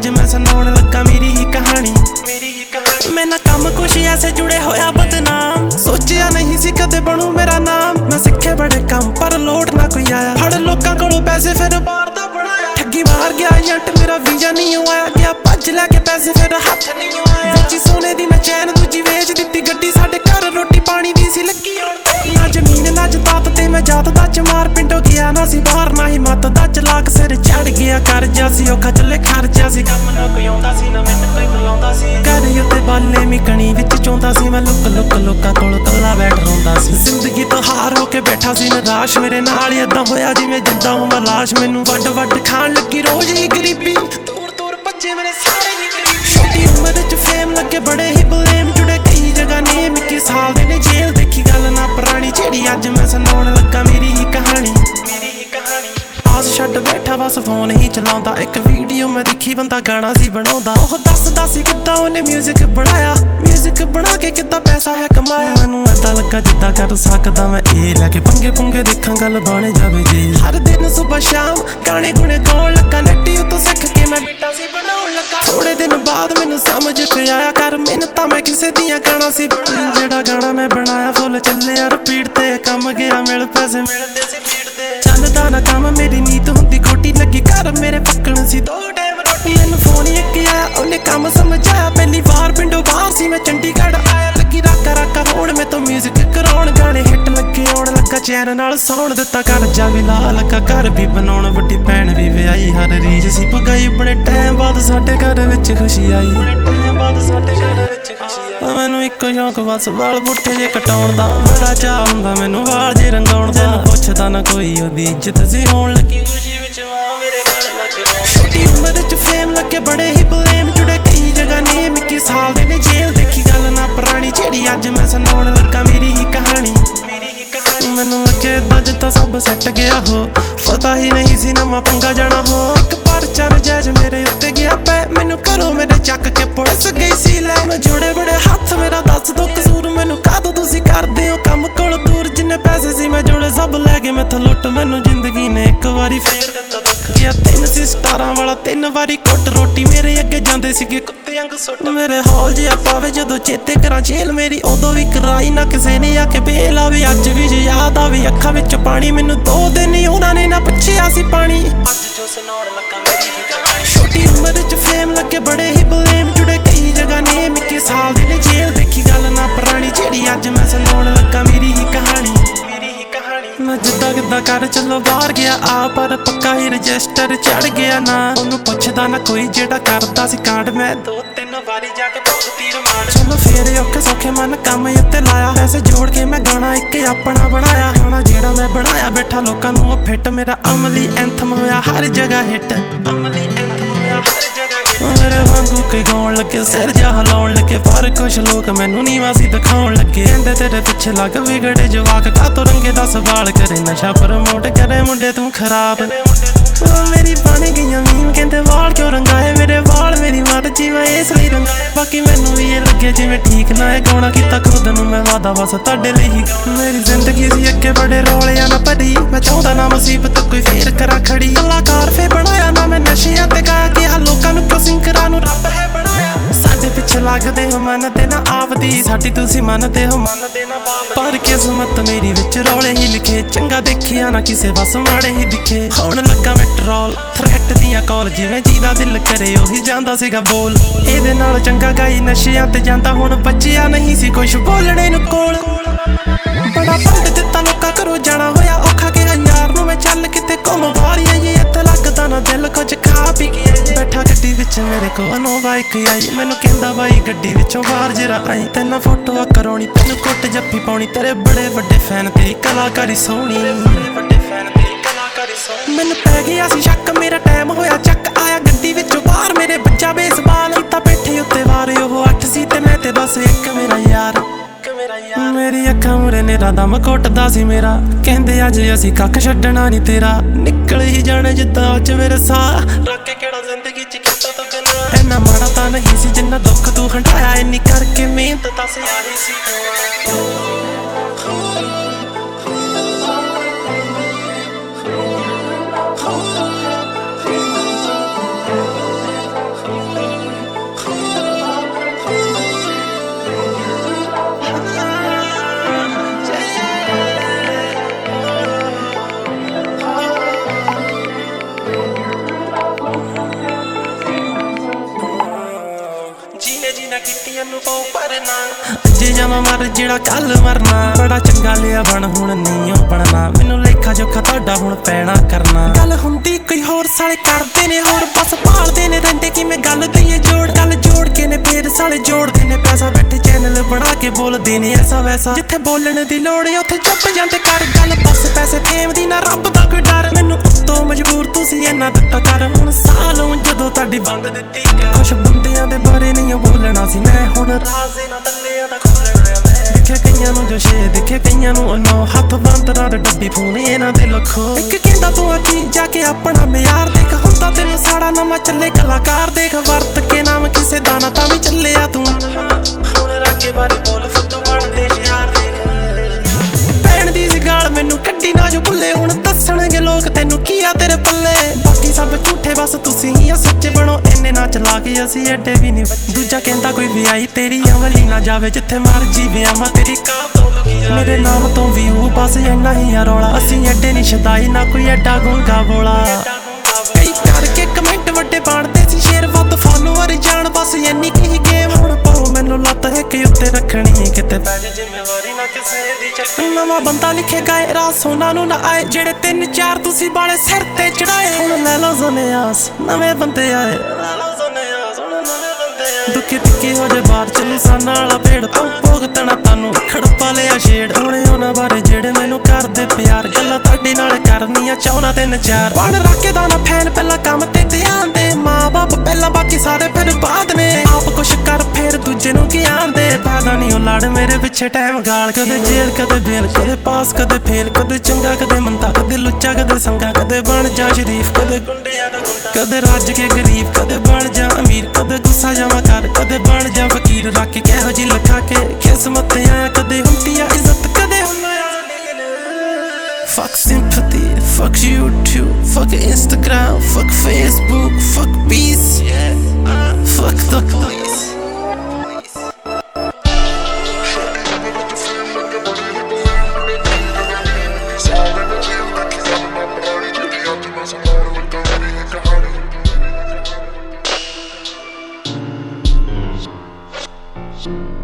अज मैं सुनाउन लगा मेरी ही कहानी। मैं ना काम कुछ ऐसे जुड़े होया बदनाम, सोचिया नहीं सी कदे बनू मेरा नाम। मैं सिखे बड़े काम पर लोड ना कोई आया, फड़ लोकां कोलों पैसे फिर बार दा बनाया। ठगी मार गया एजेंट मेरा वीजा नहीं आया, गया भज लै के पैसे फिर हाथ नहीं आया। विच सोने दी मैं चैन दूजी वेच दित्ती, गड्डी साडे घर रोटी पानी दी सी लगी। ना जमीन ना जतात ते मैं जात दा चमार, पिंडों गया ना सी बाहर ना ही मत दा चलाक। सिर चढ़ गया कर्जा सी ओ खचले खर्चा सी, काम ना कोई आंदा सी ना मैन कोई बुलांदा सी। करे उत्ते बाले मिकणी विच चोंदा सी, मैं लुक लुक लोकां कोल कल्ला बैठ रौंदा सी। जिंदगी तो हार हो के बैठा सी निराश, मेरे नाल ही इदां होया जिवें जिंदा हूं मैं लाश। मैनू वड वड खान लगी रोज ही गरीबी, दूर दूर भज्जे मेरे सारे ही करीब। छोटी उम्र च फेम लगे बड़े ही ब्लेम, जुड़े कई जगह ने मिकी साल दे ने जेल। देखी गल ना पुरानी जेड़ी अज मैं सुनाउन लगा मेरी ही कहानी। बैठा बस फोन ही चलांदा, एक वीडियो मैं दिखी बंदा गाना सी बनांदा। ओह दसदा सी किद्दां उन्हें म्यूजिक बनाया, म्यूजिक बना के किद्दां पैसा है कमाया। मैनूं ऐसा लगा जिद्दां कर सकदा मैं ए लैके, पंगे पुंगे देखां गल बने जावे जी। हर दिन सुबह शाम गाने गुणे गाउण लगा, नैटी उत्तों सिख के मैं बीटां सी बनाउण लगा। थोड़े दिन बाद मैनूं समझ ते आया कर मेहनतां मैं किसे दियां गाना सी बनाया। जेड़ा गाना मैं बनाया फुल चलिया रिपीट ते, कम गया मिल पैसे मिलदे सी पीड़ ते। चलदा ना काम मेरी नीत हुंदी खोटी लगी, घर मेरे पकण सी दो टाइम रोटी। मैनूं फोन इक आया उन्हें काम समझाया, पहली बार पिंडों बाहर सी मैं चंडीगढ़ आया। लगी राका राका रोड में तो म्यूजिक कराउण, गाने हिट लगे आउण लगा। चैन नाल सौण दित्ता कर्जा वी ला लगा, घर भी बनाउण वड्डी भैण वी विआई। हर रीज सी पगाई बड़े टाइम बाद साडे घर विच खुशी आई। मैनूं इक्को शौक बस वाल पुट्ठे जे कटाउण दा, बड़ा चाऽ हुंदा मैनूं वाल जे रंगाउण दा। पुछदा ना कोई ओहदी इज्जत सी होण लगी, खुशी विच वाह मेरे घर लग गया। छोटी उम्र च फेम लगे बड़े ही ब्लेम, जुड़े कई जगह ने मिकी साल दे ने जेल। देखी गल ना पुरानी जेड़ी अज मैं सुनाउन लगा मेरी ही कहानी। मैनूं लगे अज तां सब सट गया हो, पता ही नहीं सी नवां पंगा जाना हो। इक परचा जायज मेरे उत्ते गया पै, मैनूं घरों मेरे चक के पुलिस गई सी लै। मैं जोड़े बड़े हथ मेरा दस दो कसूर, मैनूं कादों तुसीं करदे हो कम कोल दूर। जिन्ने पैसे सी मैं जोड़े सब लै गए मैथों लुट, मैनूं जिंदगी ने इक वारी फेर दित्ता गया। तीन सी स्टारां वाला तीन वारी कुट, रोटी मेरे अगे जांदे सीगे कुत्ते वांग सुट। मेरे हौल जिहा पावे जदों चेते करां जेल मेरी, उदों वी कराई ना किसे ने आके बेल। आवे अज वी जे याद आवे अखां विच पानी, मैनूं दो दिन ही उहनां ने ना पुछिया सी पानी। अज जो सुनाउण लगा मेरी ही कहानी। छोटी उम्र च फेम लगे बड़े ही ब्लेम, जुड़े कई जगह ने मिकी साल दे ने जेल। देखी गल ना पुरानी जेड़ी अज मैं सुनाउण लगा मेरी ही कहानी। मैं जिदा किदा कर चलो बाहर गया आ, पर पक्का ही रजिस्टर चढ़ गया ना। ओनू पुछदा ना कोई जेड़ा करदा सी कांड, मैं दो तीन वारी जाके भुगती रिमांड। चलो फेरे औखे सौखे मन काम उत्ते लाया, पैसे जोड़ के मैं गाना इक अपना बनाया। गाना जेड़ा मैं बनाया बैठा लोकां नूं ओह फिट, मेरा अमली एंथम होया हर जगह हिट। अमली एंथम होया हर जगह हिट। मेरे वांगू कोई गाउण लगे सिर जा हिलाउण लगे, पर कुछ लोग मैनूं नीवां सी दिखाउण लगे। कहंदे तेरे पिछे लग बिगड़े जवाक, कातों रंगे दा सवाल करे, नशा प्रमोट करे मुंडे तू खराब। मेरी बन गई मीम, कहंदे वाल क्यों रंगाए मेरे वाल, मेरी मर्जी मैं इस लई रंगाए। बाकी मैनूं वी इह लगे जिवें ठीक ना है, गाउणा कीता खुद नूं मैं वादा बस तुहाडे लई ही। मेरी जिंदगी सी अग्गे बड़े रोलियां ना भरी, मैं चाहुंदा ना मुसीबत कोई फेर करा खड़ी। कलाकार फे बनाया ना मैं नशियां ते गा के, आ लोकां नूं सिंकरां नूं रब है बनाया। साडे पिछे लगदे हो मनदे ना आपदी, साडी तुसीं मनदे हो मनदे ना बाप। पर किस्मत मेरी विच रौले ही लिखे, चंगा देखिया ना किसे बस माड़े ही दिखे। होण लगा मेट्रोल थ्रेट दियां कॉल, जिवें जीदा दिल करे ओही जांदा सीगा बोल। इहदे नाल चंगा गाई नशियां ते जांदा, हुण बचिया नहीं सी कुछ बोलणे नूं कोल। बड़ा पंड दित्ता लोकां घरों जाना होया औखा, किहा यार नूं मैं चल किते घुम वारी आईए। इत्थे लगदा ना दिल कुछ खा पी के बैठा गड्डी विच, मेरे कोल नोवा इक आई। मैनूं कहंदा बाई गड्डी विचों बाहर जरा आई, तैनां फोटोआ कराउणी, तैनूं कुट जप्पी पाउणी। तेरे बड़े वड्डे फैन तेरी कलाकारी सोहणी, मैनूं पै गया सी शक मेरा टाइम होया चक। आया गड्डी विचों बाहर मेरे बच्चा बेसबाल, कीता बैठे उत्ते वार ओह अठ सी ते मैं ते बस इक मेरा यार। मेरी अखां मुरे नेरा दम घुटदा सी मेरा, कहंदे अज असीं कख छड्डणा नी तेरा। निकल ही जाणे जिद्दां अज मेरे साह, रख के किहड़ा जिंदगी च कीता तूं गना। इन्ना माड़ा तां नहीं सी जिन्ना दुख तूं हंडाया, इन्नी करके मेहनत तां सारी सी। नेड़ो चल मरना, बड़ा चंगा लिया बन हुण नहीं बनना, मैनू लेखा जोखा तुहाडा हुण पैना करना। गल हुंदी कोई होर, साले करदे ने होर, बस पालदे ने डंडे किवें गल दईए जोड़। गल जोड़ के ने फेर साले जोड़दे ने पैसा, बैठे चैनल बना के बोलदे ने ऐसा वैसा, जिथे बोलने दी लोड़ ऐ उत्थे चुप जांदे कर। गल बस पैसे फेम दी ना, रब दा कोई डर, मैनू उत्तों मजबूर तुसीं इन्ना दित्ता कर। हुण सालों जदों तुहाडी वंड दित्ती कुछ बंदियां दे बारे नहीं बोलना सी मैं, हुण राज़े ना तल्लेआं दा खोलना मैं। दिखे कईयां नूं जोशे, दिखे कईयां नूं अनो, हत्थ बंदरा ते डब्बी फोने इन्हां दे लखो। इक कहंदा तूं अखी जाके अपना म्यार देख, हुंदा तेरे साड़ा नवां चले कलाकार देख। वरत के नाम किसे दा ना तां वी चलेआ तूं, हुण रागे बारे बोल फुट्टू बन दे यार देख। भैण दी गाल मैनू कड्डी ना जो भुल्ले, हुण दस्सणगे लोक तैनू की आ तेरे पल्ले। बाकी सब झूठे बस तुसीं ही सच्चे बनो, ना चला के असीं एडे भी नहीं। दूजा कहंदा कोई भी आई तेरी अमली ना जावे, जिथे मर्जी ब्याह तेरी कां तो लगी जावे। मेरे नाम तो भी हो बस इन्ना ही आ रौला, असीं एडे नहीं शदाई ना कोई एडा गुंगा बोला। कई करके कमेंट वड्डे पांदे सी शेयर, वध फॉलोअर जान बस इन्नी की गेम। हुण पाओ मैनू लत है कि उत्ते रखनी है किते पैसे, जिम्मेवारी ना किसे दी चक्की। नवां बंदा लिखे गाए रात सोना नू ना आए, जेड़े तीन चार तुसीं बाले सिर ते चढ़ाए। हुण लै लो ज़ोनेआस नवें बंदे आए, दुखे तिके हो जाए बार चलू साना वाला पेड़। तू भोगतना तानू खड़पा लिया छेड़, हुणे उन्हां बारे जेड़े मैनू करदे प्यार। गल्लां तुहाडे नाल करनियां चाहुना तीन चार, पढ़ रखे दा ना फैन पहला काम ते ध्यान दे। माँ बाप पहला बाकी सारे फिर बाद में, आप कुछ कर फिर दूजे नूं की आन दे। फायदा नहीं ओ लड़ मेरे पिछे टाइम गाल, कदे जेल कदे बेल, कदे पास कदे फेल, कदे चंगा कदे मंदा, कदे लुच्चा कदे संगा, कदे बन जा शरीफ कदे गुंडियां दा गुंडा, कदे रज के गरीब कदे बन जा अमीर, कदे गुस्सा जा मकार कदे बन जा फकीर। रख के कहो जी लखा के किस्मत आया, कदे हुंदी आ इज्जत कदे हुंदा आ। Fuck sympathy, fuck YouTube, fuck Instagram, fuck Facebook, fuck peace, yeah. Fuck the police.